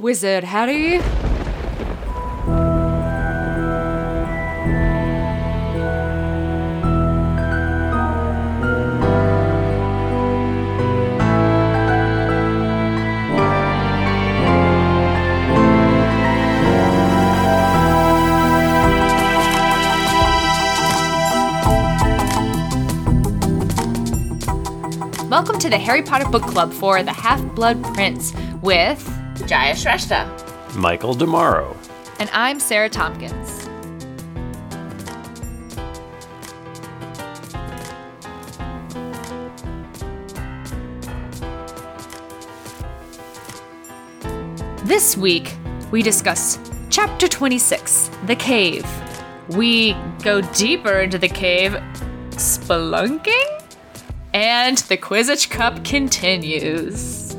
wizard, Harry. Welcome to the Harry Potter Book Club for The Half-Blood Prince with Jaya Shrestha, Michael DeMauro, and I'm Sarah Tompkins. This week, we discuss Chapter 26, The Cave. We go deeper into the cave, spelunking? And the Quidditch Cup continues.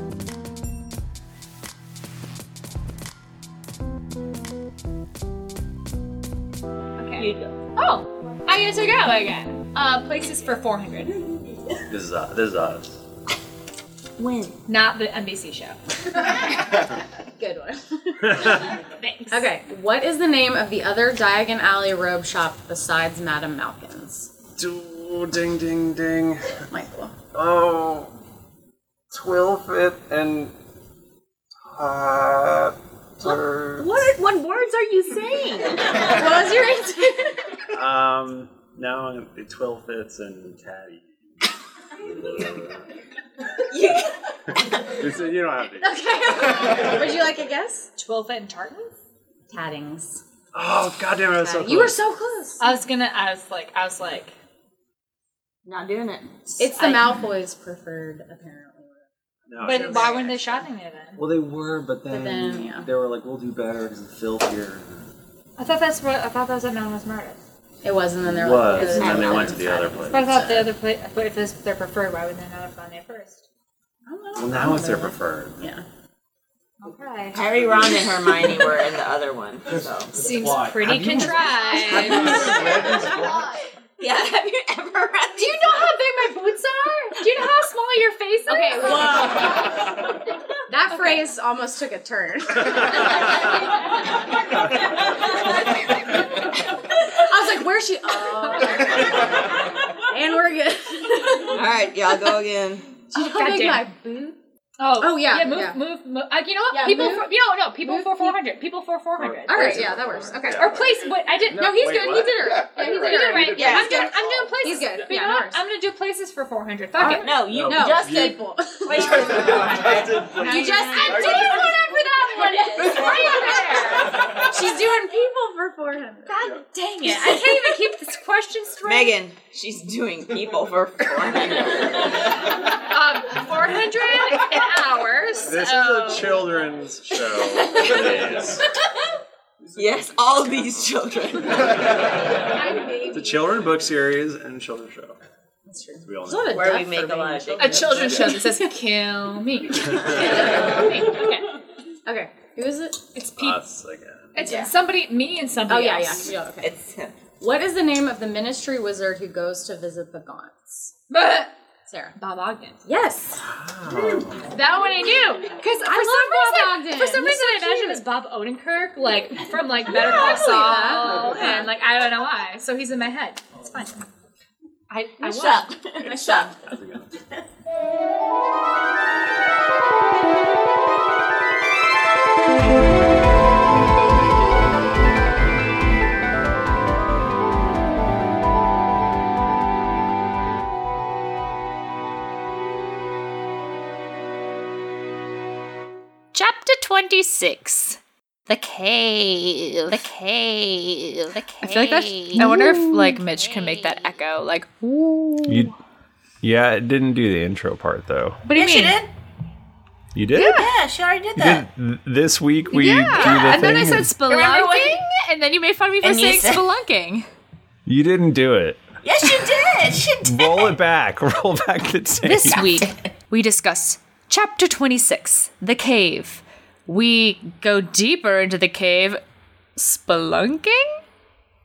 Okay. Oh, I get to go again. Places for 400. This is us. When? Not the NBC show. Good one. Thanks. Okay. What is the name of the other Diagon Alley robe shop besides Madame Malkin's? Oh, ding, ding, ding. Michael. Oh. Twilfitt and Tattings. What words are you saying? What was your answer? Now I'm going to be Twilfitts and Tattings. You don't have to. Okay. Would you like a guess? Twilfitt and Tattings? Tattings. Oh, goddamn, I was so close. You were so close. I was like... Not doing it. It's the Malfoys' preferred, apparently. No, but why weren't they shouting there then? Well, they were, but then they were like, "We'll do better because it's filthier." I thought that was what Malfoys murdered. It wasn't, and they went to the other place. But I thought the other place. But if it's their preferred, why would they not have gone there first? I don't know. Well, now it's their preferred. Yeah. Okay. Harry, Ron, and Hermione were in the other one. So. Seems pretty contrived. Yeah, have you ever read? Do you know how big my boots are? Do you know how small your face is? Okay, wow. That phrase almost took a turn. I was like, where's she? Oh. And we're good. All right, y'all go again. Do you know how big my boot? Oh, yeah. Yeah, move. You know what? Yeah, people for, no, people move for 400. People for 400. All right, yeah, that works. Okay. Yeah, or place, but I didn't. No, he's good. He did it right. Yeah, he did it right. Yeah, I'm doing places. He's good. But you know what? I'm going to do places for 400. Fuck it. No, you just said people. Wait. You just said whatever that one is. Right there. She's doing people for 400. God dang it. I can't even keep this question straight. Megan, she's doing people for 400. 400? Hours. This is a children's show. Yes, all these children. The children book series and children's show. That's true. We all know. It's where we make a lot of things. A children's show that says, "Kill me." Okay. Who is it? It's Pete. Us again. It's somebody, me and somebody else. Yeah. Okay. It's him. What is the name of the ministry wizard who goes to visit the Gaunts? Sarah. Bob Ogden. Yes. Wow. That one I knew. Because for some reason I imagine it as Bob Odenkirk, from Better Call Saul, and I don't know why. So he's in my head. It's fine. I shut. I shut. How's it going? Chapter 26. The Cave. The Cave. The Cave. I feel like I wonder if, Mitch can make that echo. Like, ooh. Yeah, it didn't do the intro part, though. What do you mean? She did. You did? Yeah, she already did that. This week we do the and thing. And then I said spelunking, and then you made fun of me for saying spelunking. You didn't do it. Yes, you did. She did. Roll it back. Roll back the tape. This week we discuss... Chapter 26, The Cave. We go deeper into the cave, spelunking,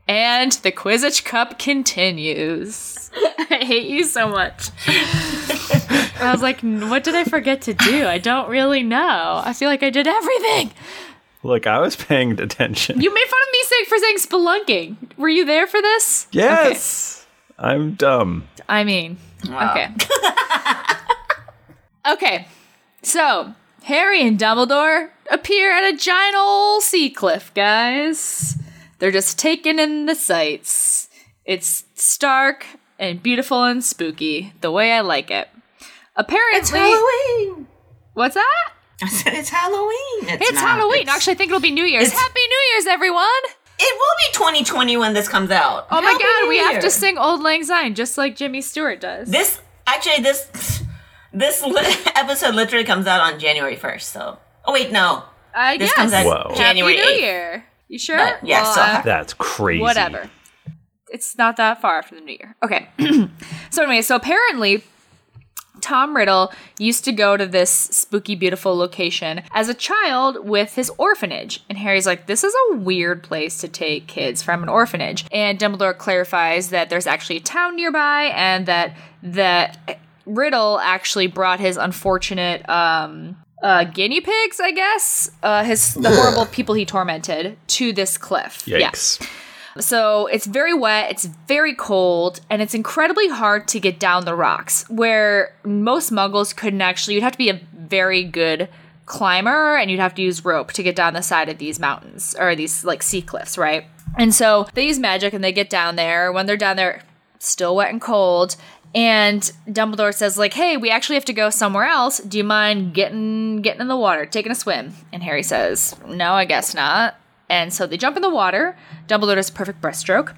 and the Quidditch Cup continues. I hate you so much. I was like, what did I forget to do? I don't really know. I feel like I did everything. Look, I was paying attention. You made fun of me for saying spelunking. Were you there for this? Yes. Okay. I'm dumb. I mean, wow. Okay. Okay. So, Harry and Dumbledore appear at a giant old sea cliff, guys. They're just taking in the sights. It's stark and beautiful and spooky, the way I like it. Apparently, it's Halloween. What's that? I said it's Halloween. It's Halloween. Actually, I think it'll be New Year's. Happy New Year's, everyone. It will be 2020 when this comes out. Oh, my God. We have to sing Auld Lang Syne, just like Jimmy Stewart does. This episode literally comes out on January 1st, so... Oh, wait, no. This comes out January 8th. Happy New Year. You sure? Yeah, well, that's crazy. Whatever. It's not that far from the New Year. Okay. So anyway, so apparently... Tom Riddle used to go to this spooky, beautiful location as a child with his orphanage. And Harry's like, this is a weird place to take kids from, an orphanage. And Dumbledore clarifies that there's actually a town nearby and that Riddle actually brought his unfortunate guinea pigs, I guess, the horrible people he tormented, to this cliff. Yikes. Yeah. So it's very wet, it's very cold, and it's incredibly hard to get down the rocks, where most muggles couldn't actually. You'd have to be a very good climber, and you'd have to use rope to get down the side of these mountains, or these, like, sea cliffs, right? And so they use magic, and they get down there. When they're down there, still wet and cold, and Dumbledore says, like, hey, we actually have to go somewhere else. Do you mind getting in the water, taking a swim? And Harry says, no, I guess not. And so they jump in the water. Dumbledore does a perfect breaststroke.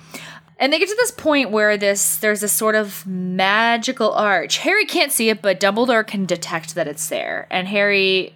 And they get to this point where there's this sort of magical arch. Harry can't see it, but Dumbledore can detect that it's there. And Harry,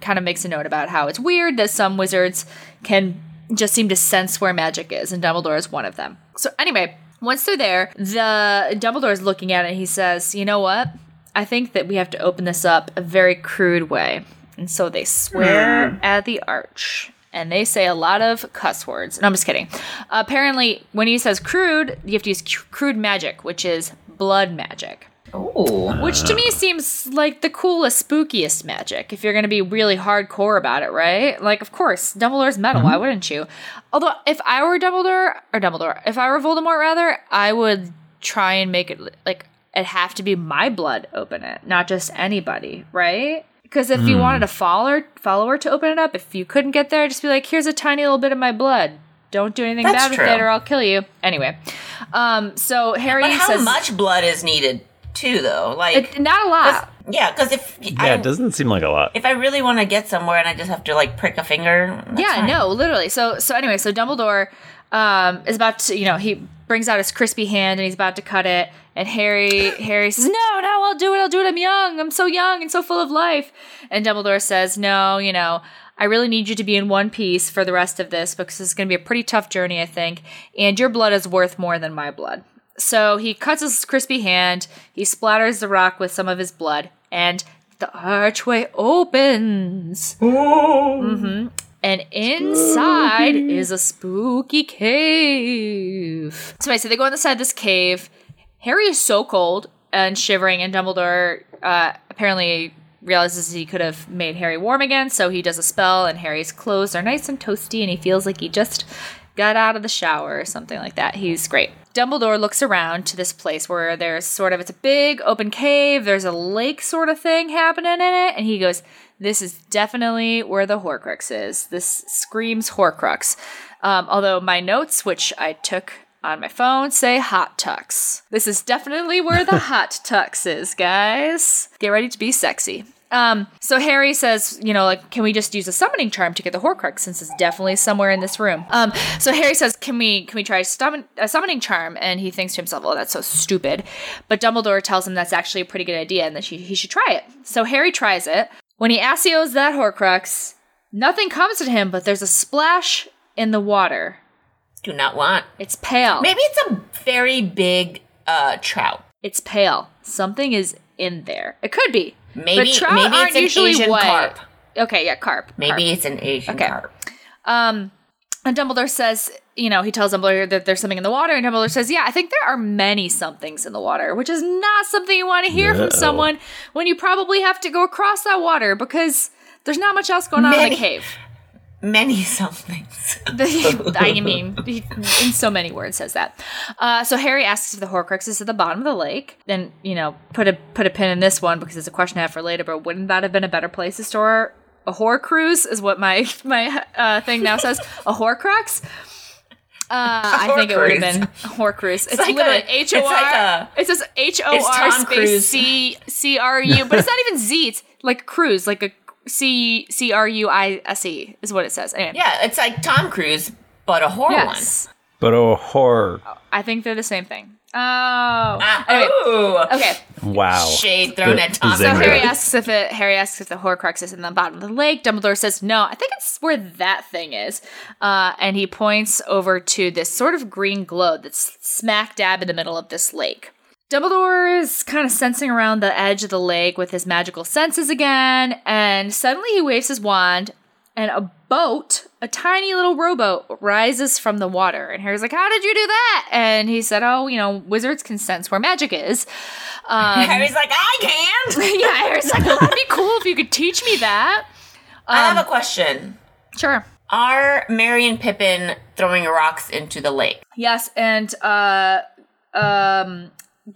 kind of makes a note about how it's weird that some wizards can just seem to sense where magic is. And Dumbledore is one of them. So anyway, once they're there, Dumbledore is looking at it. And he says, you know what? I think that we have to open this up a very crude way. And so they swear at the arch. And they say a lot of cuss words. No, I'm just kidding. Apparently, when he says crude, you have to use crude magic, which is blood magic. Oh. Which to me seems like the coolest, spookiest magic, if you're going to be really hardcore about it, right? Like, of course, Dumbledore's metal. Mm-hmm. Why wouldn't you? Although, if I were if I were Voldemort, rather, I would try and make it, like, it'd have to be my blood open it, not just anybody, right? Because if you wanted a follower to open it up, if you couldn't get there, just be like, here's a tiny little bit of my blood. Don't do anything bad with it or I'll kill you. Anyway. So Harry says... But how much blood is needed, too, though? Like, not a lot. Yeah, because if... it doesn't seem like a lot. If I really want to get somewhere and I just have to, like, prick a finger... No, literally. So anyway, so Dumbledore is about to, he brings out his crispy hand and he's about to cut it. And Harry says, no, I'll do it. I'm young. I'm so young and so full of life. And Dumbledore says, no, I really need you to be in one piece for the rest of this because it's going to be a pretty tough journey, I think. And your blood is worth more than my blood. So he cuts his crispy hand. He splatters the rock with some of his blood. And the archway opens. Oh. Mm-hmm. And inside is a spooky cave. So they go inside this cave. Harry is so cold and shivering, and Dumbledore apparently realizes he could have made Harry warm again, so he does a spell, and Harry's clothes are nice and toasty, and he feels like he just got out of the shower or something like that. He's great. Dumbledore looks around to this place where there's it's a big open cave, there's a lake sort of thing happening in it, and he goes, this is definitely where the Horcrux is. This screams Horcrux. Although my notes, which I took on my phone, say hot tux. This is definitely where the hot tux is, guys. Get ready to be sexy. So Harry says, can we just use a summoning charm to get the Horcrux since it's definitely somewhere in this room? So Harry says, can we try a summoning charm? And he thinks to himself, oh, that's so stupid. But Dumbledore tells him that's actually a pretty good idea and that he should try it. So Harry tries it. When he assios that Horcrux, nothing comes to him, but there's a splash in the water. Do not want. It's pale. Maybe it's a very big trout. It's pale. Something is in there. It could be. Maybe it's an Asian carp. Okay, yeah, carp. Maybe it's an Asian carp. And Dumbledore says, he tells Dumbledore that there's something in the water, and Dumbledore says, yeah, I think there are many somethings in the water, which is not something you want to hear from someone when you probably have to go across that water because there's not much else going on in the cave. many somethings. I mean, he, in so many words, says that. So Harry asks if the Horcrux is at the bottom of the lake. Then, you know, put a pin in this one because it's a question I have for later, but wouldn't that have been a better place to store a Horcrux is what my thing now says. A Horcrux? I think it would have been Horcrux. It's like literally H-O-R. It says H-O-R space C-R-U. But it's not even Z. It's like cruise, like a C-R-U-I-S-E is what it says. Anyway. Yeah, it's like Tom Cruise, but a whore one. But a whore. I think they're the same thing. Oh. Anyway. Okay. Wow. Shade thrown at Tom. So Harry asks if the Horcrux is in the bottom of the lake. Dumbledore says no. I think it's where that thing is. And he points over to this sort of green glow that's smack dab in the middle of this lake. Dumbledore is kind of sensing around the edge of the lake with his magical senses again, and suddenly he waves his wand, and a boat, a tiny little rowboat, rises from the water. And Harry's like, how did you do that? And he said, oh, you know, wizards can sense where magic is. Harry's like, I can't! Yeah, Harry's like, well, that'd be cool if you could teach me that. I have a question. Sure. Are Mary and Pippin throwing rocks into the lake? Yes, and,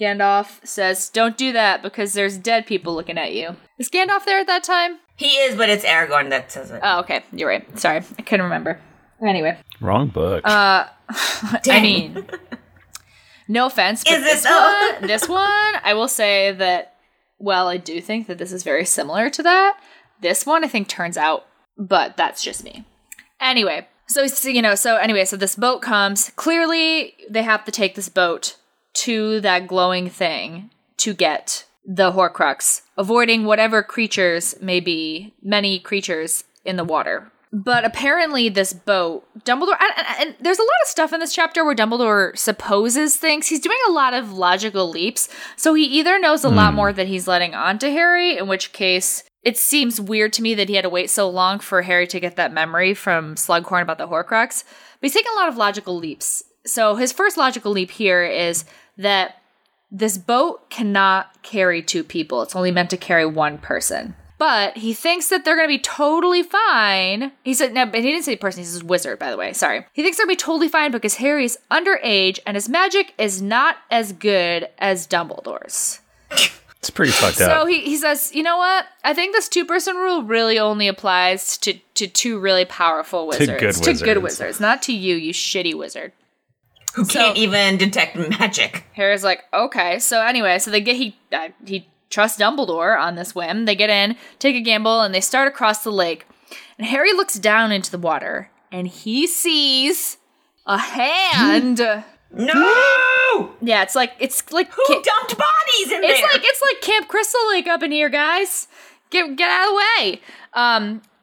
Gandalf says, don't do that because there's dead people looking at you. Is Gandalf there at that time? He is, but it's Aragorn that says it. Oh, okay. You're right. Sorry. I couldn't remember. Anyway. Wrong book. I mean, no offense, but this one, I will say that, well, I do think that this is very similar to that. This one, I think, turns out, but that's just me. Anyway. So this boat comes. Clearly, they have to take this boat to that glowing thing to get the Horcrux, avoiding whatever creatures may be, many creatures in the water. But apparently this boat, Dumbledore, and there's a lot of stuff in this chapter where Dumbledore supposes things. He's doing a lot of logical leaps. So he either knows a lot more than he's letting on to Harry, in which case it seems weird to me that he had to wait so long for Harry to get that memory from Slughorn about the Horcrux. But he's taking a lot of logical leaps. So his first logical leap here is that this boat cannot carry two people. It's only meant to carry one person. But he thinks that they're going to be totally fine. He said, no, but he didn't say person. He says wizard, by the way. Sorry. He thinks they're going to be totally fine because Harry's underage and his magic is not as good as Dumbledore's. It's pretty fucked up. So he says, you know what? I think this two-person rule really only applies to two really powerful wizards. To good wizards. Not to you, you shitty wizard. Who can't even detect magic. Harry's like, okay. So anyway, he trusts Dumbledore on this whim. They get in, take a gamble, and they start across the lake. And Harry looks down into the water, and he sees a hand. No! Yeah, it's like who dumped bodies in there? It's like Camp Crystal Lake up in here, guys. Get out of the way.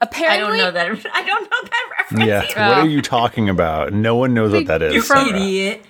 Apparently, I don't know that reference. Yeah, either. What are you talking about? No one knows what that is. You're from idiot.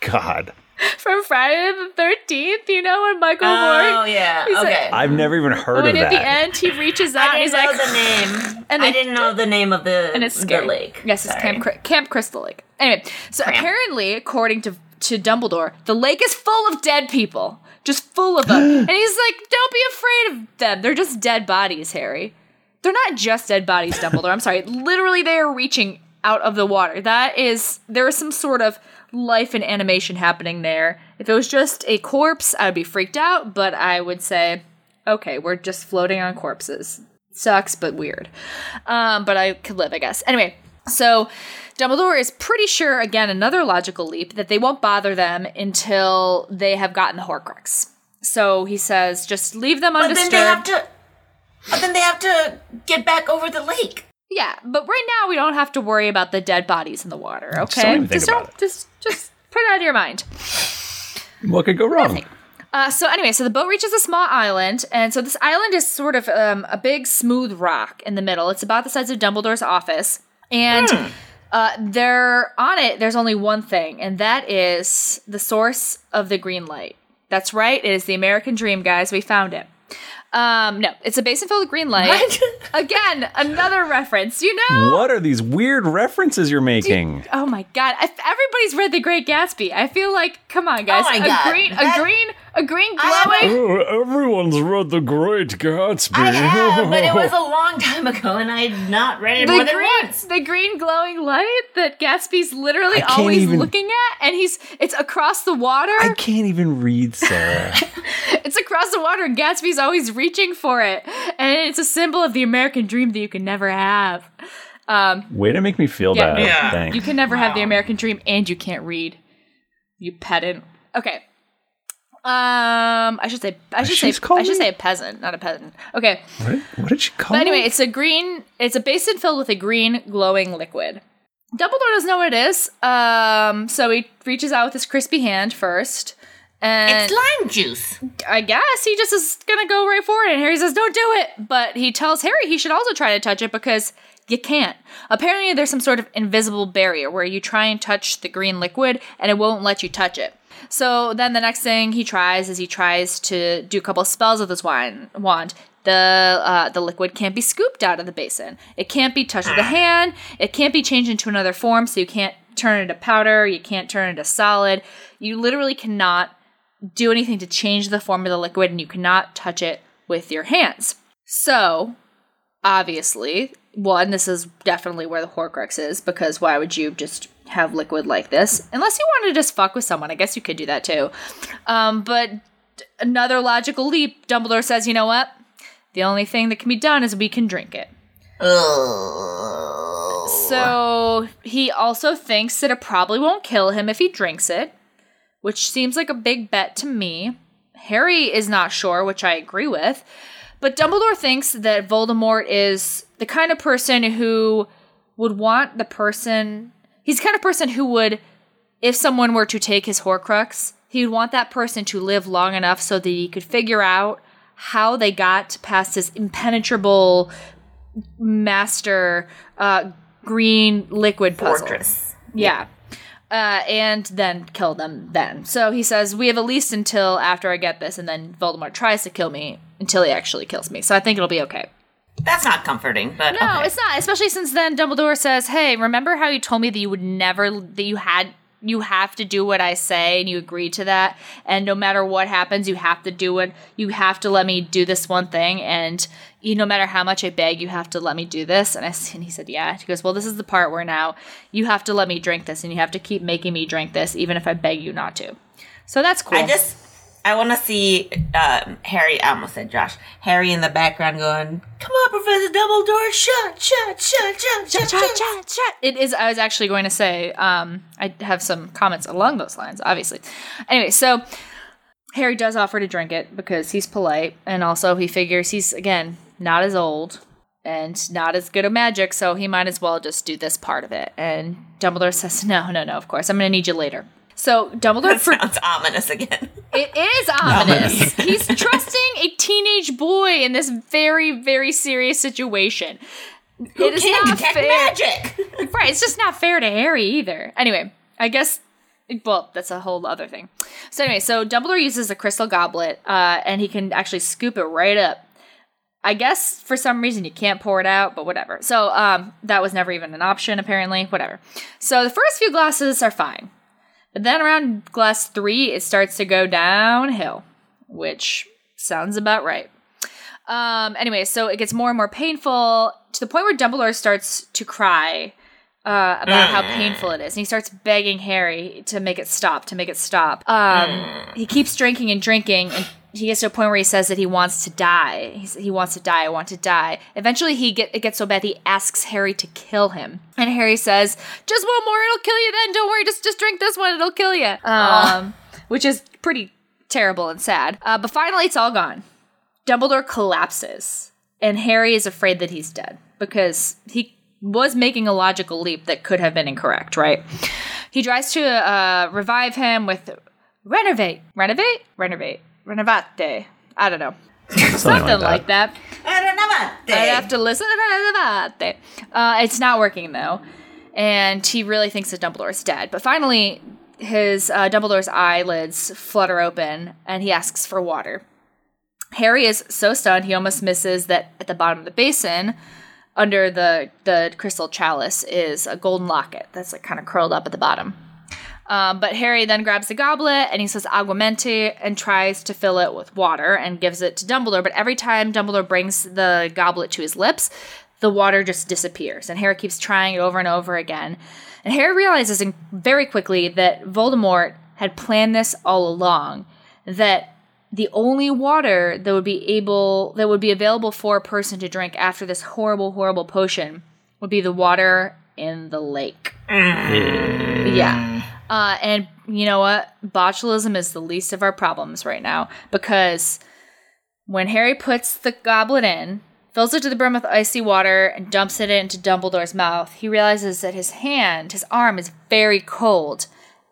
God. From Friday the 13th, you know, when Michael Moore. Oh yeah, okay. Like, I've never even heard of that. And at the end, he reaches out. I didn't know the name. And I didn't know the name of the. And it's scary. The lake. Yes, it's Camp Crystal Lake. Anyway, so apparently, according to Dumbledore, the lake is full of dead people, just full of them, and he's like, "Don't be afraid of them. They're just dead bodies, Harry." They're not just dead bodies, Dumbledore. I'm sorry. Literally, they are reaching out of the water. There is some sort of life and animation happening there. If it was just a corpse, I would be freaked out, but I would say, okay, we're just floating on corpses. Sucks, but weird. But I could live, I guess. Anyway, so Dumbledore is pretty sure, again, another logical leap, that they won't bother them until they have gotten the Horcrux. So he says, just leave them undisturbed. But then they have to get back over the lake. Yeah, but right now we don't have to worry about the dead bodies in the water, okay? Just put it out of your mind. What could go wrong? So the boat reaches a small island, and so this island is sort of a big smooth rock in the middle. It's about the size of Dumbledore's office, and there on it, there's only one thing, and that is the source of the green light. That's right, it is the American dream, guys. We found it. No, it's a basin filled with green light. What? Again, another reference, you know? What are these weird references you're making? Dude, oh my God. Everybody's read The Great Gatsby. I feel like, come on, guys. Oh my God. A green glowing. Oh, everyone's read The Great Gatsby. I have, but it was a long time ago and I had not read it more than once. The green glowing light that Gatsby's literally always looking at, and it's across the water. I can't even read, Sarah. It's across the water and Gatsby's always reaching for it, and it's a symbol of the American dream that you can never have. Way to make me feel bad. Yeah. Thanks. You can never have the American dream, and you can't read. You pedant. Okay. I should say a peasant, not a peasant. Okay. What did she call it? But anyway, it's a basin filled with a green glowing liquid. Dumbledore doesn't know what it is, so he reaches out with his crispy hand first. And it's lime juice. I guess he just is going to go right for it, and Harry says, don't do it. But he tells Harry he should also try to touch it because you can't. Apparently there's some sort of invisible barrier where you try and touch the green liquid, and it won't let you touch it. So then the next thing he tries is he tries to do a couple of spells with his wand. The liquid can't be scooped out of the basin. It can't be touched with the hand. It can't be changed into another form, so you can't turn it into powder. You can't turn it into solid. You literally cannot do anything to change the form of the liquid, and you cannot touch it with your hands. So, obviously, one, this is definitely where the Horcrux is, because why would you just have liquid like this? Unless you want to just fuck with someone. I guess you could do that too. But another logical leap, Dumbledore says, you know what? The only thing that can be done is we can drink it. Oh. So he also thinks that it probably won't kill him if he drinks it, which seems like a big bet to me. Harry is not sure, which I agree with. But Dumbledore thinks that Voldemort is the kind of person who would want the person... He's the kind of person who would, if someone were to take his Horcrux, he would want that person to live long enough so that he could figure out how they got past this impenetrable master green liquid puzzle. Fortress. Yeah. And then kill them then. So he says, we have at least until after I get this, and then Voldemort tries to kill me until he actually kills me. So I think it'll be okay. That's not comforting, but no, okay. It's not. Especially since then Dumbledore says, hey, remember how you told me that you would never, that you have to do what I say, and you agreed to that, and no matter what happens, you have to do it, you have to let me do this one thing, and no matter how much I beg, you have to let me do this. And he said, yeah. He goes, well, this is the part where now you have to let me drink this, and you have to keep making me drink this, even if I beg you not to. So that's cool. I want to see Harry, I almost said Josh, Harry in the background going, come on, Professor Dumbledore, shut. I was actually going to say, I have some comments along those lines, obviously. Anyway, so... Harry does offer to drink it because he's polite, and also he figures he's, again, not as old and not as good at magic, so he might as well just do this part of it. And Dumbledore says, no, of course. I'm going to need you later. So Dumbledore... sounds ominous again. It is ominous. He's trusting a teenage boy in this very, very serious situation. Who it can't detect magic? Right, it's just not fair to Harry either. Anyway, I guess... Well, that's a whole other thing. So anyway, so Dumbledore uses a crystal goblet, and he can actually scoop it right up. I guess for some reason you can't pour it out, but whatever. So that was never even an option, apparently. Whatever. So the first few glasses are fine. But then around glass 3, it starts to go downhill, which sounds about right. Anyway, so it gets more and more painful to the point where Dumbledore starts to cry about how painful it is. And he starts begging Harry to make it stop, He keeps drinking, and he gets to a point where he says that he wants to die. He wants to die, I want to die. Eventually, it gets so bad, he asks Harry to kill him. And Harry says, just one more, it'll kill you then, don't worry, just drink this one, it'll kill you. Which is pretty terrible and sad. But finally, it's all gone. Dumbledore collapses, and Harry is afraid that he's dead, because he was making a logical leap that could have been incorrect, right? He tries to revive him with Renervate. I don't know. Something like that. Renervate. I have to listen. Renervate. It's not working, though. And he really thinks that Dumbledore is dead. But finally, his Dumbledore's eyelids flutter open, and he asks for water. Harry is so stunned he almost misses that at the bottom of the basin, under the crystal chalice, is a golden locket that's like kind of curled up at the bottom. But Harry then grabs the goblet and he says Aguamenti and tries to fill it with water and gives it to Dumbledore. But every time Dumbledore brings the goblet to his lips, the water just disappears. And Harry keeps trying it over and over again. And Harry realizes very quickly that Voldemort had planned this all along, that the only water that would be available for a person to drink after this horrible, horrible potion would be the water in the lake. Yeah. And you know what? Botulism is the least of our problems right now, because when Harry puts the goblet in, fills it to the brim with icy water, and dumps it into Dumbledore's mouth, he realizes that his arm is very cold.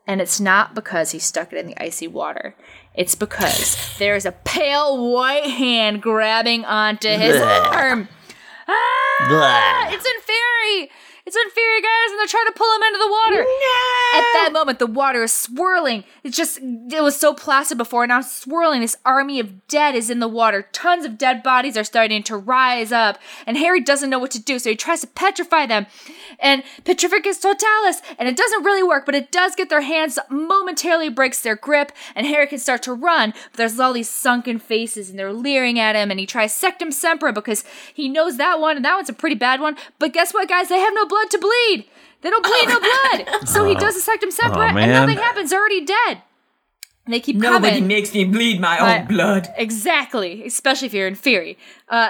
And it's not because he stuck it in the icy water. It's because there is a pale white hand grabbing onto his arm. Ah! It's Inferi! It's Inferi, guys, and they're trying to pull him into the water. No! At that moment, the water is swirling. It was so placid before, and now it's swirling. This army of dead is in the water. Tons of dead bodies are starting to rise up, and Harry doesn't know what to do, so he tries to petrify them. And Petrificus Totalus, and it doesn't really work, but it does get their hands, momentarily breaks their grip, and Harry can start to run, but there's all these sunken faces, and they're leering at him, and he tries Sectumsempra because he knows that one, and that one's a pretty bad one, but guess what, guys? They have no blood to bleed. They don't bleed no blood. So he does a Sectumsempra, and nothing happens. They're already dead. And they keep coming. Nobody makes me bleed my own blood. Exactly. Especially if you're Inferi.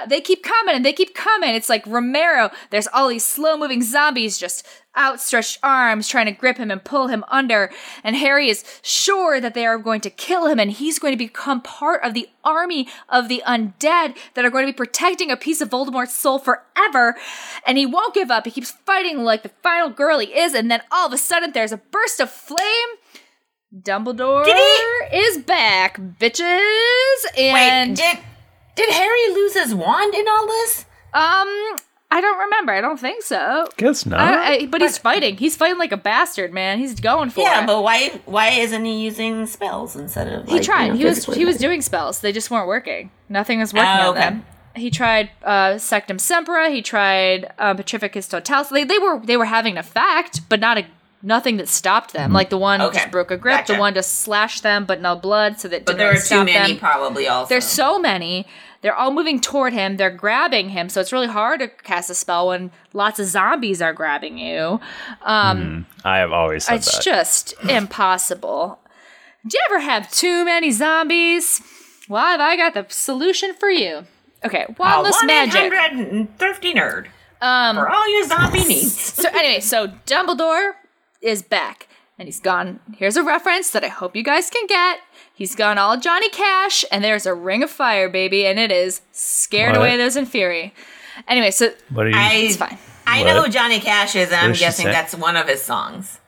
They keep coming, and they keep coming. It's like Romero. There's all these slow-moving zombies, just outstretched arms trying to grip him and pull him under. And Harry is sure that they are going to kill him, and he's going to become part of the army of the undead that are going to be protecting a piece of Voldemort's soul forever. And he won't give up. He keeps fighting like the final girl he is, and then all of a sudden there's a burst of flame. Dumbledore is back, bitches. And wait, did Harry lose his wand in all this? I don't remember. I don't think so. Guess not. But he's fighting. He's fighting like a bastard, man. He's going for it. Yeah, but why isn't he using spells instead of? He tried. He was doing spells. They just weren't working. Nothing was working on them. He tried Sectumsempra. He tried Petrificus Totalus. They were having an effect, but not nothing that stopped them. Like the one just broke a grip, the one just slashed them, but no blood, so that didn't really stop them. But there are too many probably also. There's so many. They're all moving toward him. They're grabbing him, so it's really hard to cast a spell when lots of zombies are grabbing you. I have always said that. It's just impossible. Do you ever have too many zombies? Well, have I got the solution for you. Okay, wildless magic. 1-800 Thrifty Nerd. For all your zombie needs. So anyway, Dumbledore is back, and he's gone. Here's a reference that I hope you guys can get. He's gone all Johnny Cash, and there's a ring of fire, baby, and it is scared away those Inferi. Anyway, so it's fine. I know who Johnny Cash is, and I'm guessing that's one of his songs.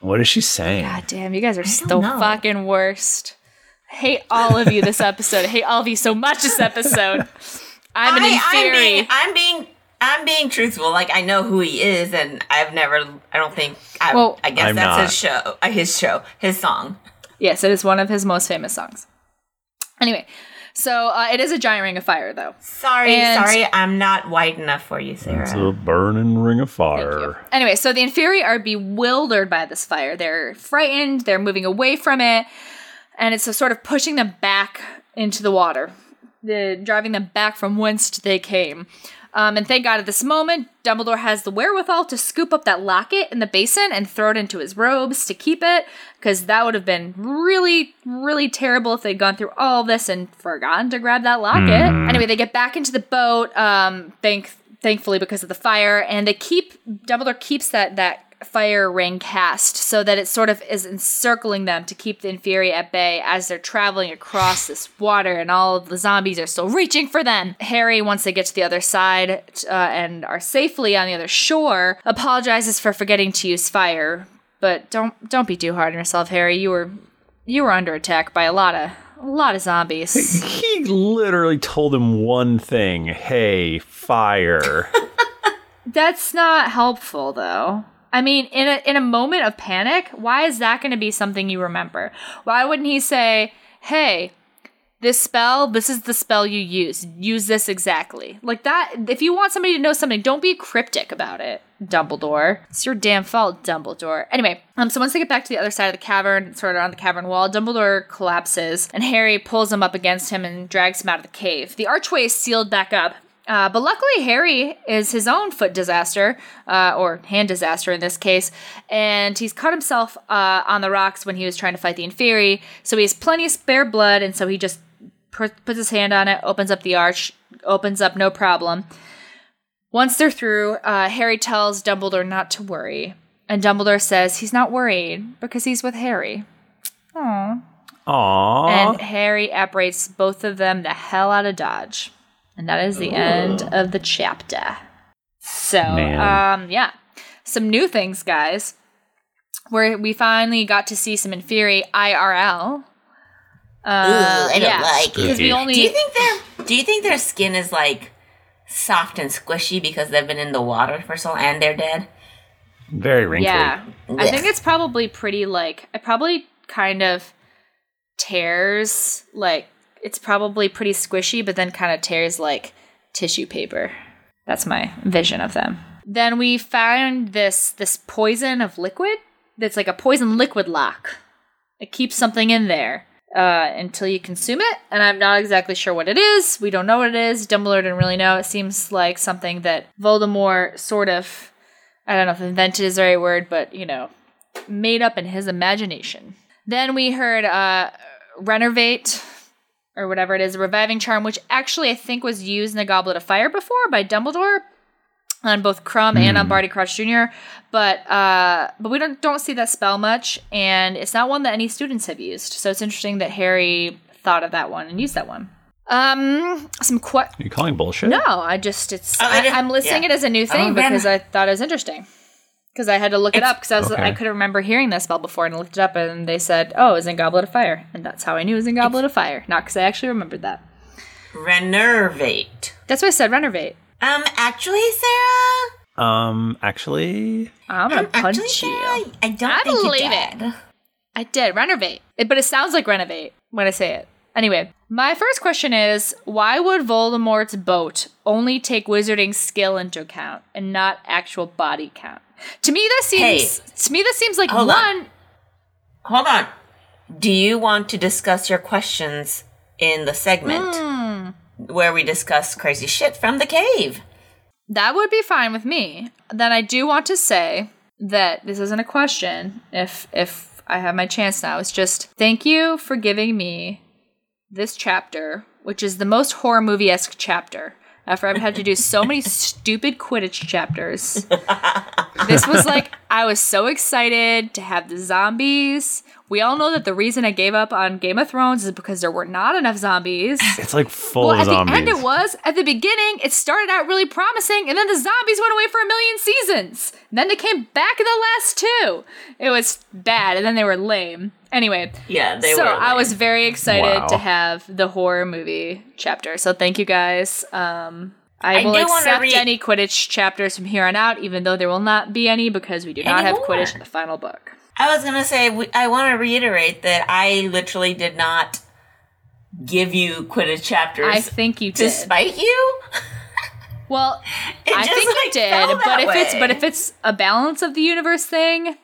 What is she saying? God damn, you guys are so fucking worst. I hate all of you this episode. I hate all of you so much this episode. I'm an Inferi. I'm being truthful. Like, I know who he is, and I guess I'm that's not. His song. Yes, it is one of his most famous songs. Anyway, so it is a giant ring of fire, though. Sorry, I'm not white enough for you, Sarah. It's a burning ring of fire. Anyway, so the Inferi are bewildered by this fire. They're frightened. They're moving away from it, and it's sort of pushing them back into the water, driving them back from whence they came. And thank God at this moment, Dumbledore has the wherewithal to scoop up that locket in the basin and throw it into his robes to keep it, because that would have been really, really terrible if they'd gone through all this and forgotten to grab that locket. Anyway, they get back into the boat, thankfully because of the fire, and Dumbledore keeps that fire ring cast so that it sort of is encircling them to keep the Inferi at bay as they're traveling across this water, and all of the zombies are still reaching for them. Harry, once they get to the other side and are safely on the other shore, apologizes for forgetting to use fire. But don't be too hard on yourself, Harry. You were under attack by a lot of zombies. He literally told them one thing. Hey, fire. That's not helpful, though. I mean, in a moment of panic, why is that going to be something you remember? Why wouldn't he say, hey, This is the spell you use. Use this exactly. Like that, if you want somebody to know something, don't be cryptic about it, Dumbledore. It's your damn fault, Dumbledore. Anyway, so once they get back to the other side of the cavern, sort of on the cavern wall, Dumbledore collapses, and Harry pulls him up against him and drags him out of the cave. The archway is sealed back up. But luckily, Harry is his own foot disaster, or hand disaster in this case, and he's cut himself on the rocks when he was trying to fight the Inferi, so he has plenty of spare blood, and so he just puts his hand on it, opens up the arch, opens up no problem. Once they're through, Harry tells Dumbledore not to worry, and Dumbledore says he's not worried because he's with Harry. Aww. And Harry apparates both of them the hell out of Dodge. And that is the end of the chapter. So, yeah. Some new things, guys. Where we finally got to see some Inferi IRL. Ooh, I don't like it. Do you think their skin is, like, soft and squishy because they've been in the water for so long and they're dead? Very wrinkly. Yeah. Ugh. I think it's probably pretty, like, it probably kind of tears, like, it's probably pretty squishy, but then kind of tears like tissue paper. That's my vision of them. Then we found this poison of liquid that's like a poison liquid lock. It keeps something in there until you consume it, and I'm not exactly sure what it is. We don't know what it is. Dumbledore didn't really know. It seems like something that Voldemort sort of, I don't know if invented is the right word, but, you know, made up in his imagination. Then we heard Renervate, or whatever it is, a reviving charm, which actually I think was used in the Goblet of Fire before by Dumbledore on both Crumb and on Barty Crouch Jr. But we don't see that spell much, and it's not one that any students have used. So it's interesting that Harry thought of that one and used that one. Are you calling bullshit? No, I'm listing it as a new thing because I thought it was interesting. Because I had to look it up, because I couldn't remember hearing that spell before, and I looked it up, and they said, oh, it was in Goblet of Fire. And that's how I knew it was in Goblet of Fire. Not because I actually remembered that. Renervate. That's what I said, Renervate. Actually, Sarah? I'm going to punch you. I don't think you did. I did, Renervate. But it sounds like Renovate when I say it. Anyway, my first question is, why would Voldemort's boat only take wizarding skill into account, and not actual body count? To me, that seems like hold one. Hold on. Do you want to discuss your questions in the segment where we discuss crazy shit from the cave? That would be fine with me. Then I do want to say that this isn't a question. If I have my chance now, it's just thank you for giving me this chapter, which is the most horror movie-esque chapter. After I've had to do so many stupid Quidditch chapters. This was like, I was so excited to have the zombies. We all know that the reason I gave up on Game of Thrones is because there were not enough zombies. It's like full of zombies. At the end it was. At the beginning, it started out really promising, and then the zombies went away for a million seasons. And then they came back in the last two. It was bad, and then they were lame. Anyway, yeah, so I was very excited to have the horror movie chapter. So thank you guys. I will accept any Quidditch chapters from here on out, even though there will not be any because we do not have Quidditch in the final book. I was going to say, I want to reiterate that I literally did not give you Quidditch chapters. I think you did. To spite you? Well, I think you did, but if it's a balance of the universe thing,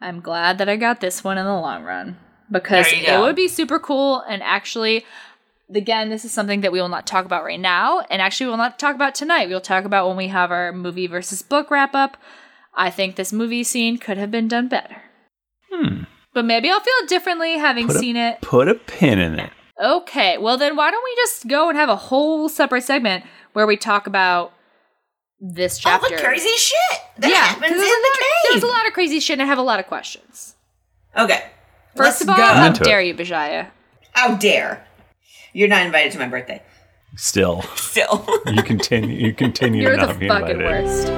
I'm glad that I got this one in the long run because it would be super cool. And actually, again, this is something that we will not talk about right now, and actually we will not talk about tonight. We'll talk about when we have our movie versus book wrap up. I think this movie scene could have been done better. But maybe I'll feel differently having seen it. Put a pin in it. Okay. Well, then why don't we just go and have a whole separate segment where we talk about this chapter. All the crazy shit that happens in the cave. There's a lot of crazy shit, and I have a lot of questions. Okay. First of all, how dare you, Vijaya? How dare. You're not invited to my birthday. Still. You continue to not be invited. You're the fucking worst.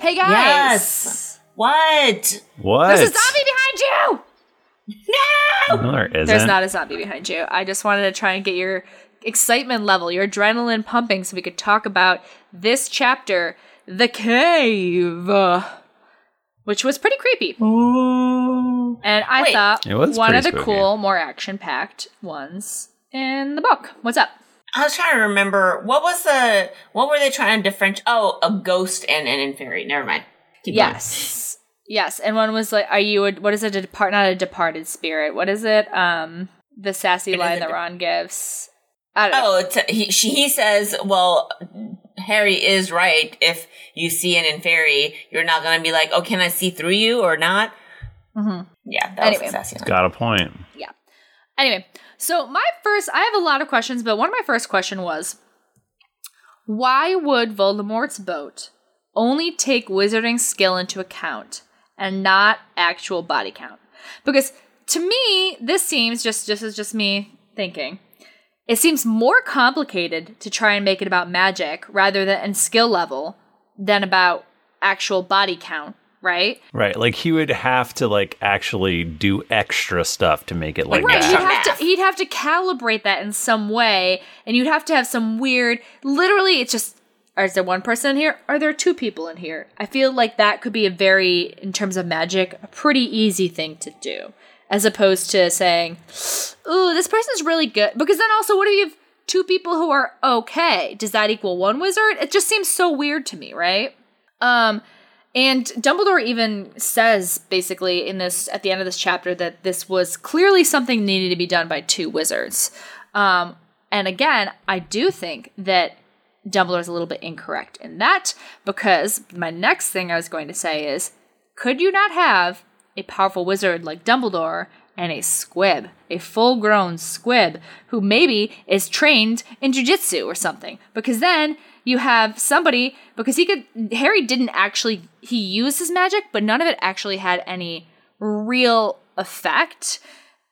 Hey, guys. Yes. What? There's a zombie behind you. No. There isn't. There's not a zombie behind you. I just wanted to try and get your excitement level, your adrenaline pumping, so we could talk about this chapter, The Cave, which was pretty creepy. Oh. And I thought one of the cool, more action-packed ones in the book. What's up? I was trying to remember, what were they trying to differentiate? Oh, a ghost and an inferi. Never mind. Keep going. Yes, and one was like, not a departed spirit. What is it? The sassy line that Ron gives. I don't know. He says, well, Harry is right. If you see an inferi, you're not going to be like, oh, can I see through you or not? Mm-hmm. Yeah, that was the sassy line. Got a point. Yeah. Anyway, so I have a lot of questions, but one of my first question was, why would Voldemort's boat only take wizarding skill into account and not actual body count? Because to me, this seems, just is just me thinking, it seems more complicated to try and make it about magic rather than and skill level than about actual body count, right? Right, like he would have to like actually do extra stuff to make it like right, that. He'd have to calibrate that in some way, and you'd have to have some weird, literally it's just, is there one person in here? Are there two people in here? I feel like that could be in terms of magic, a pretty easy thing to do. As opposed to saying, ooh, this person's really good. Because then also, what if you have two people who are okay? Does that equal one wizard? It just seems so weird to me, right? And Dumbledore even says, basically, at the end of this chapter, that this was clearly something needed to be done by two wizards. And again, I do think that Dumbledore is a little bit incorrect in that, because my next thing I was going to say is, could you not have a powerful wizard like Dumbledore and a squib, a full-grown squib, who maybe is trained in jujitsu or something? Because then you have somebody, because Harry didn't actually, he used his magic, but none of it actually had any real effect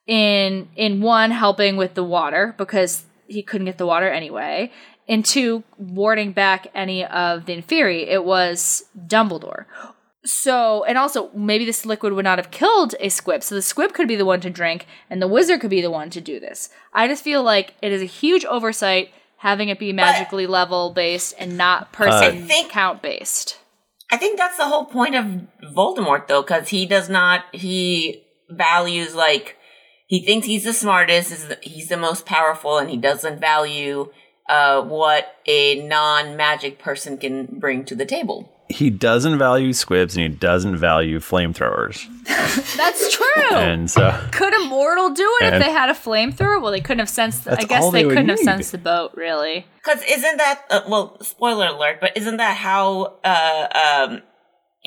in one, helping with the water, because he couldn't get the water anyway, and two, warding back any of the inferi. It was Dumbledore. So, and also, maybe this liquid would not have killed a squib, so the squib could be the one to drink, and the wizard could be the one to do this. I just feel like it is a huge oversight having it be magically level-based and not person count-based. I think that's the whole point of Voldemort, though, because he values, like, he thinks he's the smartest, he's the most powerful, and he doesn't value what a non-magic person can bring to the table. He doesn't value squibs and he doesn't value flamethrowers. That's true. And so, could a mortal do it if they had a flamethrower? Well, they couldn't have sensed. I guess they couldn't have sensed the boat, really. Because isn't that spoiler alert? But isn't that how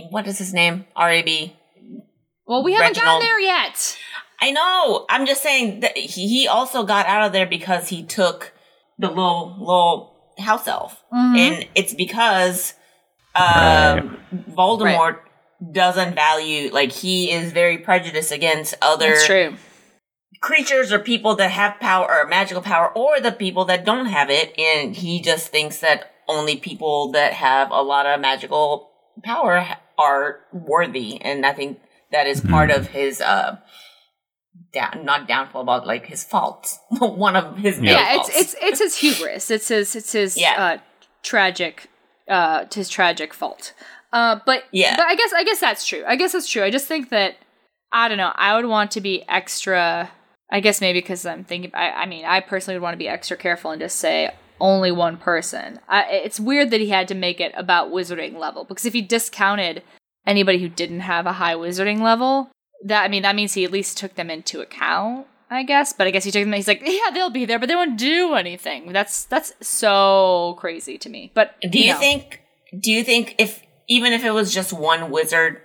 what is his name? R.A.B. Well, we haven't gotten there yet. I know. I'm just saying that he also got out of there because he took the little house elf, mm-hmm. and it's because. Voldemort doesn't value, like, he is very prejudiced against other creatures or people that have power or magical power, or the people that don't have it, and he just thinks that only people that have a lot of magical power are worthy, and I think that is part of his downfall, about like his faults. One of his faults. It's his hubris. It's his tragic fault. But I guess that's true. I just think that, I don't know, I would want to be extra, I guess maybe because I'm thinking, I personally would want to be extra careful and just say only one person. It's weird that he had to make it about wizarding level, because if he discounted anybody who didn't have a high wizarding level, that means he at least took them into account, I guess. But I guess he took them, he's like, yeah, they'll be there, but they won't do anything. That's so crazy to me. But do you think if it was just one wizard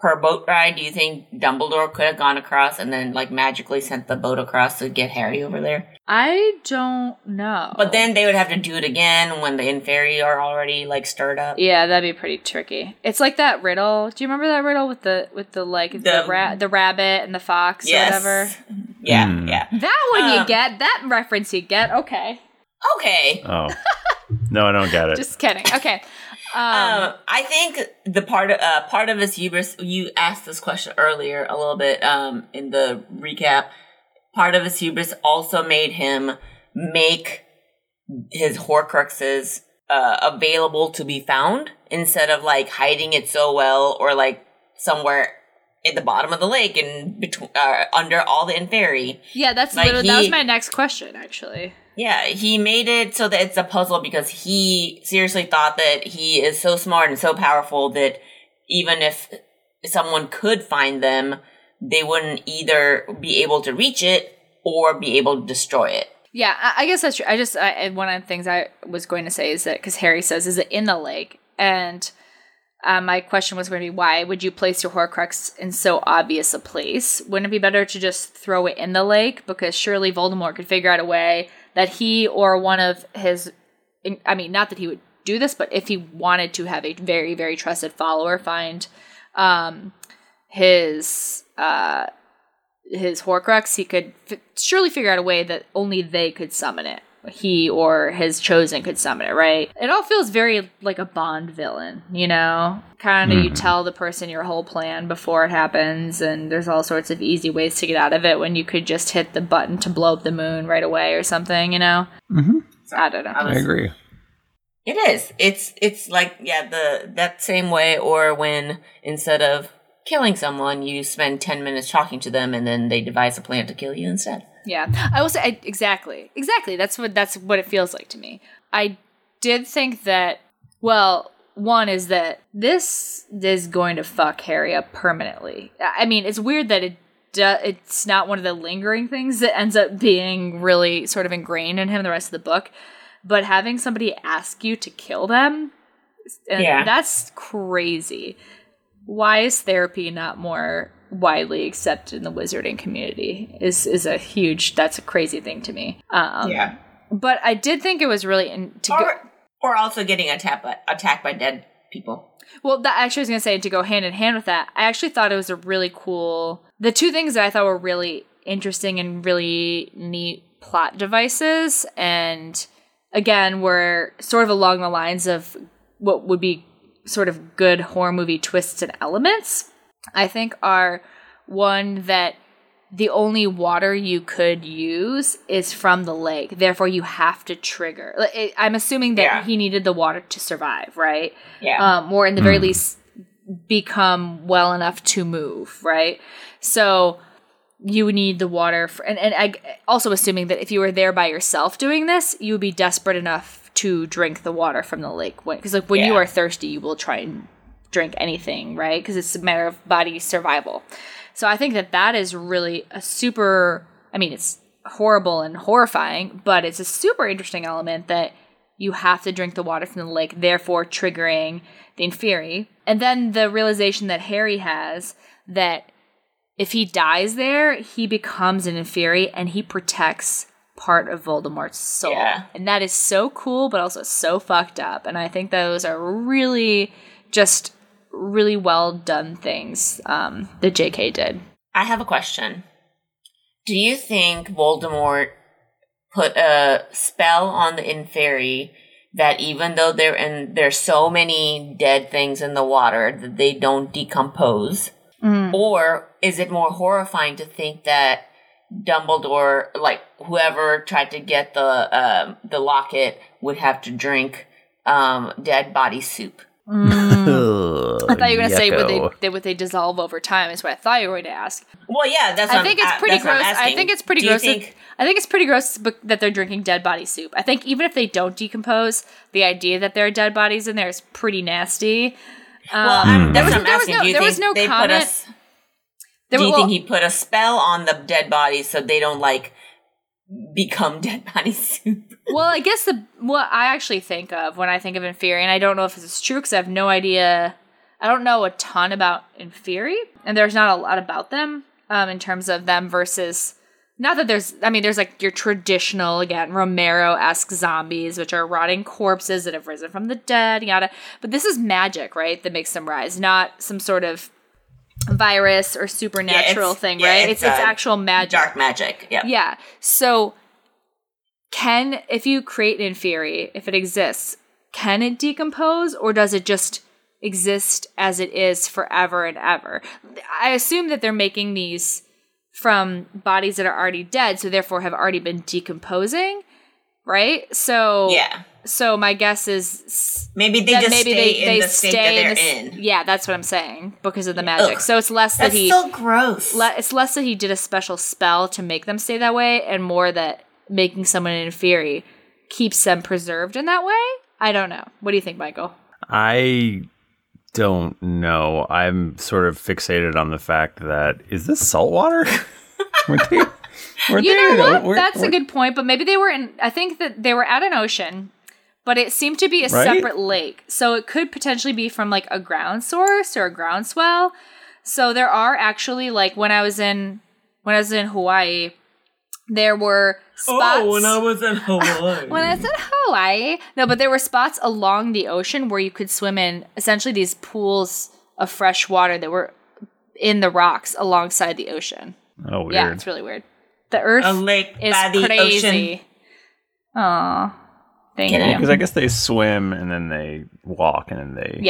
per boat ride, do you think Dumbledore could have gone across and then like magically sent the boat across to get Harry over there? I don't know. But then they would have to do it again when the inferi are already like stirred up. Yeah, that'd be pretty tricky. It's like that riddle. Do you remember that riddle with the like the rabbit and the fox or whatever? Yeah, yeah. That one you get. That reference you get. Okay. Oh. No, I don't get it. Just kidding. Okay. I think the part of his hubris, you asked this question earlier a little bit in the recap, part of his hubris also made him make his Horcruxes available to be found instead of, like, hiding it so well or, like, somewhere at the bottom of the lake and under all the Inferi. Yeah, that's like that was my next question, actually. Yeah, he made it so that it's a puzzle because he seriously thought that he is so smart and so powerful that even if someone could find them, they wouldn't either be able to reach it or be able to destroy it. Yeah, I guess that's true. One of the things I was going to say is that, because Harry says, is it in the lake? And my question was going to be, why would you place your Horcrux in so obvious a place? Wouldn't it be better to just throw it in the lake? Because surely Voldemort could figure out a way that he or one of his, I mean, not that he would do this, but if he wanted to have a very, very trusted follower find his Horcrux, he could surely figure out a way that only they could summon it. He or his chosen could summon it, right? It all feels very like a Bond villain, you know? Kind of, you tell the person your whole plan before it happens, and there's all sorts of easy ways to get out of it when you could just hit the button to blow up the moon right away or something, you know? Mm-hmm. So, I don't know. I agree. It is. It's like, yeah, that same way, or when instead of killing someone, you spend 10 minutes talking to them, and then they devise a plan to kill you instead. Yeah, I will say exactly. That's what it feels like to me. I did think that. Well, one is that this is going to fuck Harry up permanently. I mean, it's weird that it's not one of the lingering things that ends up being really sort of ingrained in him the rest of the book, but having somebody ask you to kill them, that's crazy. Why is therapy not more widely accepted in the wizarding community? That's a crazy thing to me. Yeah. But I did think it was really... Or also getting attacked by dead people. Well, that actually I was going to say, to go hand in hand with that, I actually thought it was a really cool... The two things that I thought were really interesting and really neat plot devices, and again, were sort of along the lines of what would be sort of good horror movie twists and elements, I think, are one that the only water you could use is from the lake. Therefore, you have to trigger. I'm assuming that he needed the water to survive, right? Yeah. Or in the very least, become well enough to move, right? So you need the water. And I also assuming that if you were there by yourself doing this, you would be desperate enough to drink the water from the lake, because like when you are thirsty, you will try and drink anything, right? Because it's a matter of body survival. So I think that is really a super. I mean, it's horrible and horrifying, but it's a super interesting element that you have to drink the water from the lake, therefore triggering the Inferi. And then the realization that Harry has that if he dies there, he becomes an Inferi and he protects part of Voldemort's soul. Yeah. And that is so cool, but also so fucked up. And I think those are really just really well done things that JK did. I have a question. Do you think Voldemort put a spell on the Inferi that even though there's so many dead things in the water that they don't decompose? Mm. Or is it more horrifying to think that Dumbledore, like whoever tried to get the locket, would have to drink dead body soup? I thought you were going to say would they dissolve over time? Is what I thought you were going to ask. Well, yeah, that's. I think it's pretty gross. I think it's pretty gross that they're drinking dead body soup. I think even if they don't decompose, the idea that there are dead bodies in there is pretty nasty. Well, there was no comment. Do you think he put a spell on the dead bodies so they don't, like, become dead body soup? Well, I guess what I actually think of when I think of Inferi, and I don't know if this is true because I have no idea. I don't know a ton about Inferi, and there's not a lot about them in terms of them versus... Not that there's... I mean, there's, like, your traditional, again, Romero-esque zombies, which are rotting corpses that have risen from the dead, yada. But this is magic, right, that makes them rise, not some sort of virus or supernatural thing, right? It's actual magic. Dark magic, yeah. Yeah. So if you create an Inferi, if it exists, can it decompose or does it just exist as it is forever and ever? I assume that they're making these from bodies that are already dead, so therefore have already been decomposing. right? So yeah. So my guess is maybe they just stay in the state that they're in. Yeah, that's what I'm saying, because of the magic. Ugh. So it's less that that's still gross. It's less that he did a special spell to make them stay that way, and more that making someone an Inferi keeps them preserved in that way. I don't know. What do you think, Michael? I don't know. I'm sort of fixated on the fact that is this salt water? That's a good point. But maybe they were in. I think that they were at an ocean. But it seemed to be a separate lake. So it could potentially be from like a ground source or a ground swell. So there are actually like when I was in Hawaii, there were spots. Oh, when I was in Hawaii. No, but there were spots along the ocean where you could swim in essentially these pools of fresh water that were in the rocks alongside the ocean. Oh, weird. Yeah, it's really weird. The earth a lake is by the crazy. Ocean. Aww. Because I guess they swim and then they walk and then they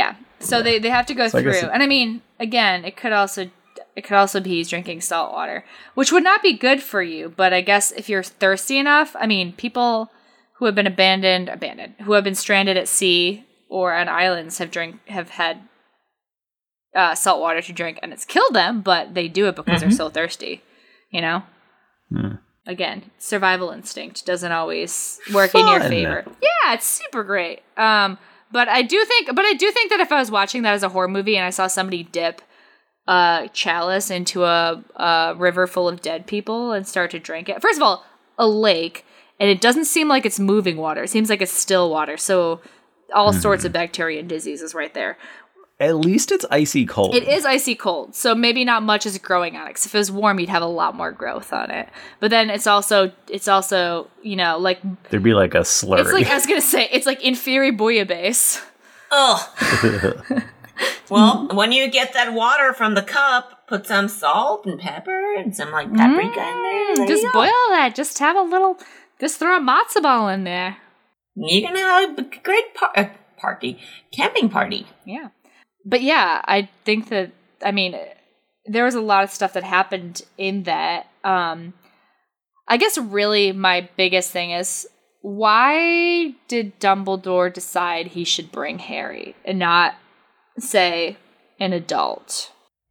they have to go through. And I mean, again, it could also be he's drinking salt water, which would not be good for you. But I guess if you're thirsty enough, I mean, people who have been who have been stranded at sea or on islands have had salt water to drink, and it's killed them. But they do it because they're so thirsty, you know. Mm. Again, survival instinct doesn't always work in your favor. Yeah, it's super great. But I do think that if I was watching that as a horror movie and I saw somebody dip a chalice into a river full of dead people and start to drink it. First of all, a lake, and it doesn't seem like it's moving water. It seems like it's still water. So all sorts of bacteria and diseases right there. At least it's icy cold. It is icy cold, so maybe not much is growing on it. Because if it was warm, you'd have a lot more growth on it. But then it's also, you know, like there'd be like a slurry. It's like I was gonna say, it's like Inferi bouillabaisse. Ugh. Well, when you get that water from the cup, put some salt and pepper and some like paprika in there. Just boil that. Just have a little. Just throw a matzo ball in there. You're gonna have a great camping party. Yeah. But yeah, I think that, I mean, there was a lot of stuff that happened in that. I guess really my biggest thing is, why did Dumbledore decide he should bring Harry and not, say, an adult?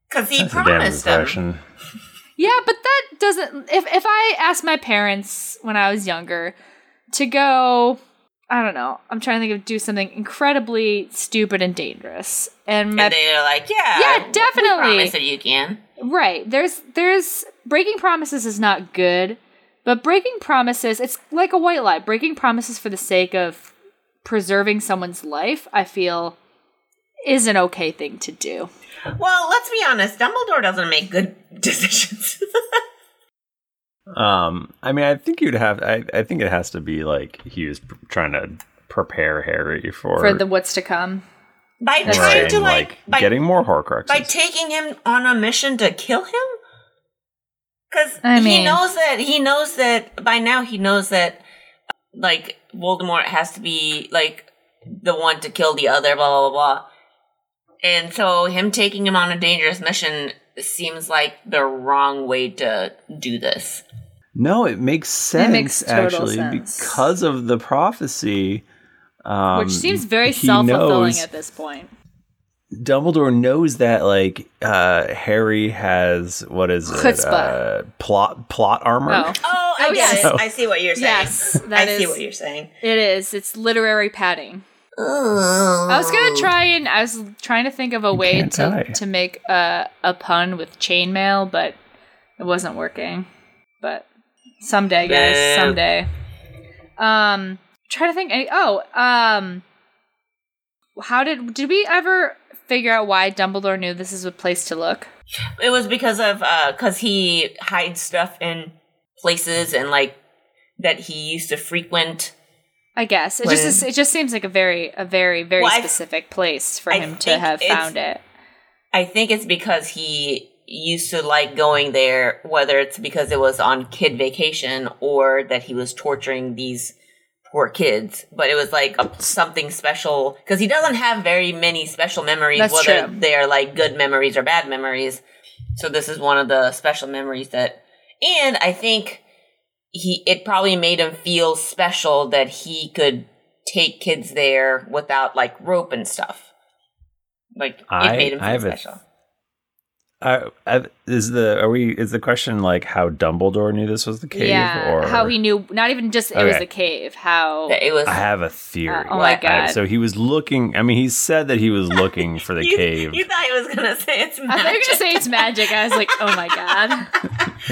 Because he promised him. Yeah, but that doesn't... If I asked my parents when I was younger to go... I don't know. I'm trying to think of do something incredibly stupid and dangerous. And they're like, yeah, definitely. I promise that you can. Right. There's breaking promises is not good, but breaking promises, it's like a white lie. Breaking promises for the sake of preserving someone's life, I feel, is an okay thing to do. Well, let's be honest. Dumbledore doesn't make good decisions. I mean, I think it has to be like he was trying to prepare Harry for the what's to come by trying to by getting more Horcruxes, by taking him on a mission to kill him. Because he knows that by now he knows that like Voldemort has to be like the one to kill the other, blah blah blah, blah. And so him taking him on a dangerous mission seems like the wrong way to do this. No, it makes sense. It makes total sense. Because of the prophecy, which seems very self-fulfilling at this point. Dumbledore knows that, like, Harry has plot armor. Oh, yes. So, I see what you're saying. Yes, I see what you're saying. It is. It's literary padding. I was trying to think of a way to make a pun with chainmail, but it wasn't working. But someday, guys, someday. Trying to think. Did we ever figure out why Dumbledore knew this is a place to look? It was because of because he hides stuff in places and like that he used to frequent. I guess it just seems like a very specific place for him to have found it. I think it's because he used to like going there, whether it's because it was on kid vacation or that he was torturing these poor kids. But it was like something special because he doesn't have very many special memories, whether they are like good memories or bad memories. So this is one of the special memories that, and I think it probably made him feel special that he could take kids there without like rope and stuff. Like it made him feel special. Is the question like how Dumbledore knew this was the cave? Yeah, or how he knew? Not even just it was the cave. How it was? I have a theory. Oh my god! So he was looking. I mean, he said that he was looking for the cave. You thought he was gonna say it's magic. I thought you were gonna say it's magic. I was like, oh my god.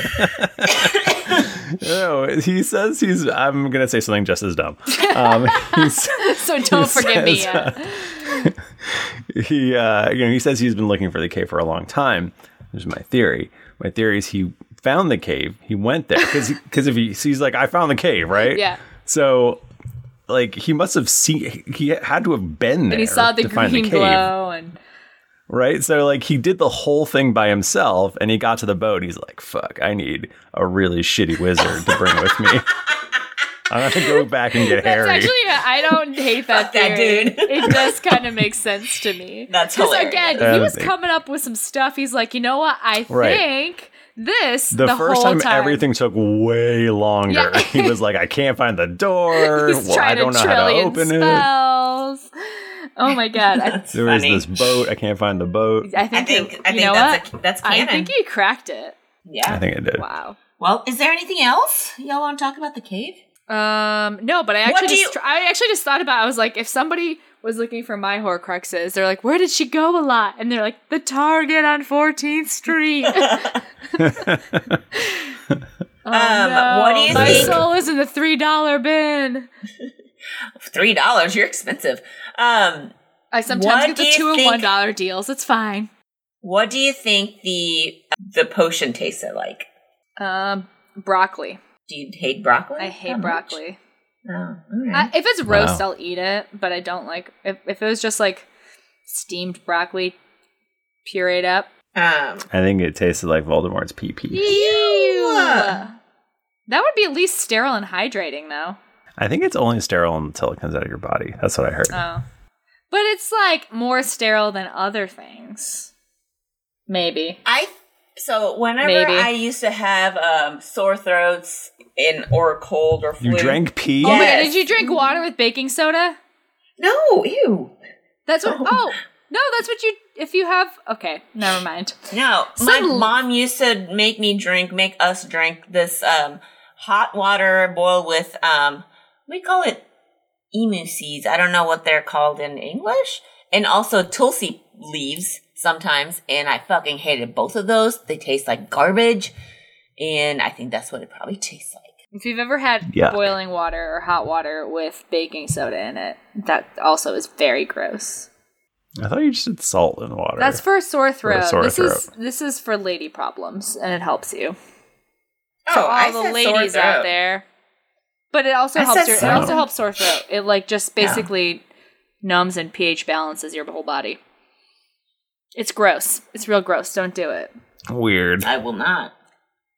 No, he says he's. I'm gonna say something just as dumb. So don't forgive me. He says he's been looking for the cave for a long time. There's my theory. My theory is he found the cave. He went there because if he sees like I found the cave, right? Yeah. So like he must have seen. He had to have been there. And he saw the green glow and. Right. So like he did the whole thing by himself, and he got to the boat. He's like, "Fuck! I need a really shitty wizard to bring with me." I'm gonna go back and get Harry. I don't hate that theory. That dude. It does kind of make sense to me. That's hilarious. Because again, he was coming up with some stuff. He's like, you know what? I think this the first whole time everything took way longer. Yeah. He was like, I can't find the door. I don't know how to open spells. It. Oh my god! There is this boat. I can't find the boat. I think that's canon. I think he cracked it. Yeah, I think it did. Wow. Well, is there anything else y'all want to talk about the cave? No, but I actually just thought about it. I was like, if somebody was looking for my Horcruxes, they're like, where did she go a lot? And they're like, the Target on 14th Street. No. What do you think? My soul is in the $3 bin. $3? You're expensive. I sometimes get the $2 and $1 deals. It's fine. What do you think the potion tasted like? Broccoli. Do you hate broccoli? I hate broccoli. Oh, okay. If it's roast, I'll eat it, but I don't like... If it was just, like, steamed broccoli pureed up... I think it tasted like Voldemort's pee-pee. Ew! That would be at least sterile and hydrating, though. I think it's only sterile until it comes out of your body. That's what I heard. Oh. But it's, like, more sterile than other things. Maybe. So whenever I used to have sore throats or cold or flu. You drank pee? Oh yes. My god, did you drink water with baking soda? No, ew. That's what, that's what you, if you have, okay, never mind. No, my mom used to make us drink this hot water boiled with, we call it emu seeds. I don't know what they're called in English. And also tulsi leaves. Sometimes, and I fucking hated both of those. They taste like garbage, and I think that's what it probably tastes like. If you've ever had boiling water or hot water with baking soda in it, that also is very gross. I thought you just did salt in water. That's for a sore throat. This is for lady problems, and it helps you. Oh, so all the ladies out there. But it also helps your. It also helps sore throat. It like just basically numbs and pH balances your whole body. It's gross. It's real gross. Don't do it. Weird. I will not.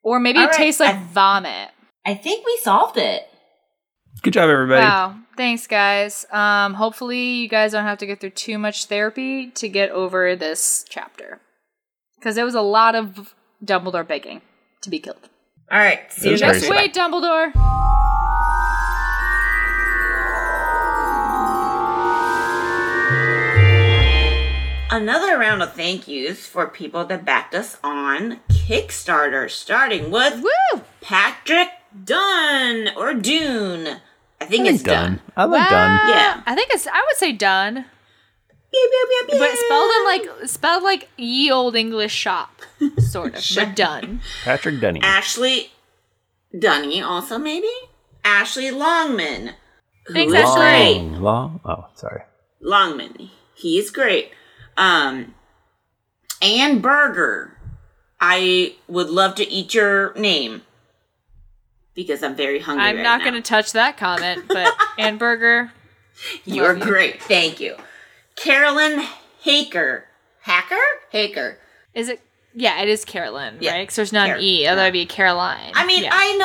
Or maybe it tastes like vomit. I think we solved it. Good job, everybody. Wow. Thanks, guys. Hopefully you guys don't have to get through too much therapy to get over this chapter. Because there was a lot of Dumbledore begging to be killed. All right. See you next week, Dumbledore. Another round of thank yous for people that backed us on Kickstarter, starting with Patrick Dunn or Dune. I think it's Dunn. I like Dunn. Yeah, I would say Dunn. But spelled like ye old English shop, sort of. But Dunn. Patrick Dunny. Ashley Dunny also maybe. Ashley Longman. Thanks, Ashley. Longman. He is great. Ann Burger, I would love to eat your name because I'm very hungry. I'm not going to touch that comment, but Ann Burger, you're great. Thank you. Carolyn Haker. Haker. Is it? Yeah, it is Carolyn, right? Because there's not an E, otherwise it'd be Caroline. I mean, yeah, I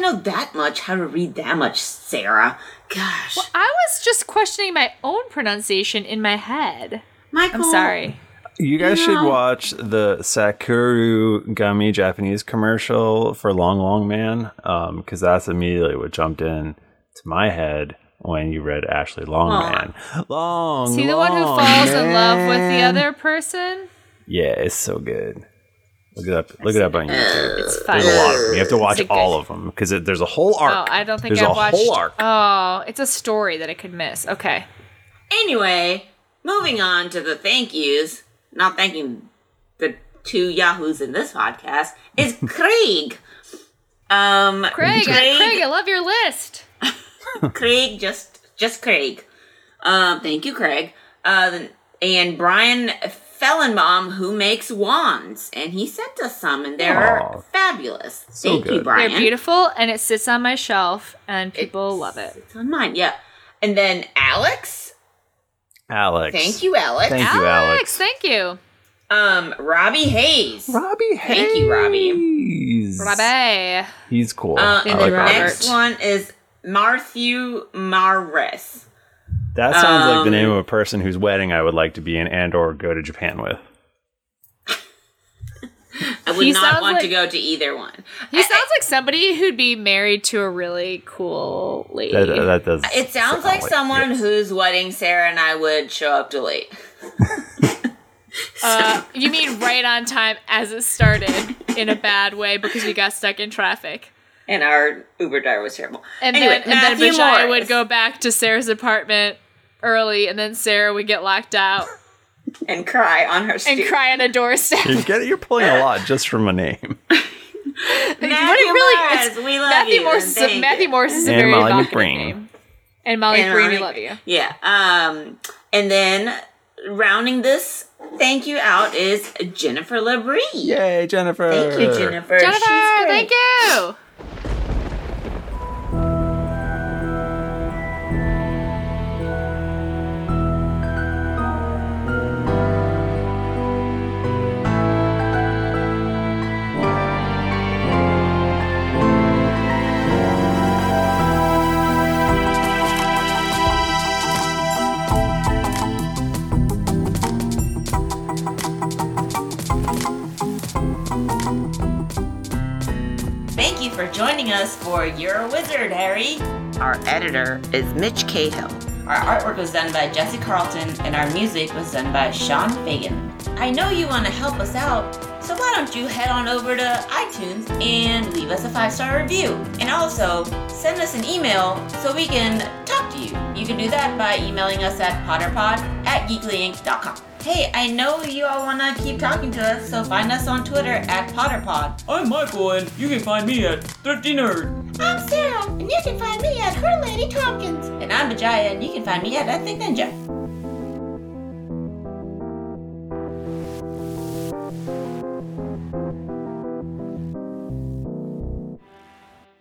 know that much, how to read that much, Sarah. Gosh. Well, I was just questioning my own pronunciation in my head. Michael, I'm sorry. You guys should watch the Sakura Gummy Japanese commercial for Long Long Man, because that's immediately what jumped in to my head when you read Ashley Longman. Long, see the one who falls in love with the other person? Yeah, it's so good. Look it up. Look it up on YouTube. It's fun. There's a lot of them. You have to watch all of them because there's a whole arc. Oh, I don't think I've watched. There's a whole arc. Oh, it's a story that I could miss. Okay. Anyway, moving on to the thank yous. Not thanking the two yahoos in this podcast is Craig. Craig, I love your list. Craig, just Craig. Thank you, Craig. And Brian Fellenbaum, who makes wands, and he sent us some, and they're fabulous. So Thank you, Brian. They're beautiful, and it sits on my shelf, and people love it. It's on mine, yeah. And then Alex. Thank you, Alex. Thank you. Robbie Hayes. Thank you, Robbie. He's cool. And the next one is Matthew Maris. That sounds like the name of a person whose wedding I would like to be in and/or go to Japan with. I would not want to go to either one. He sounds like somebody who'd be married to a really cool lady. That does. It sounds like someone whose wedding Sarah and I would show up to late. You mean right on time as it started in a bad way because we got stuck in traffic. And our Uber driver was terrible. And anyway, then Vijaya would go back to Sarah's apartment early, and then Sarah would get locked out. And cry on her stoop. And cry on a doorstep. You're pulling a lot just from a name. Matthew Morris is a very evocative name. And Molly Green, we love you. Yeah. And then rounding this thank you out is Jennifer Labrie. Yay, Jennifer. Thank you, Jennifer. Jennifer, thank you. For joining us for You're a Wizard, Harry. Our editor is Mitch Cahill. Our artwork was done by Jesse Carlton, and our music was done by Sean Fagan. I know you want to help us out, so why don't you head on over to iTunes and leave us a 5-star review. And also, send us an email so we can talk to you. You can do that by emailing us at potterpod@geeklyinc.com. Hey, I know you all want to keep talking to us, so find us on Twitter at PotterPod. I'm Michael, and you can find me at Thrifty Nerd. I'm Sarah, and you can find me at Her Lady Tompkins. And I'm Vijaya, and you can find me at I Think Ninja.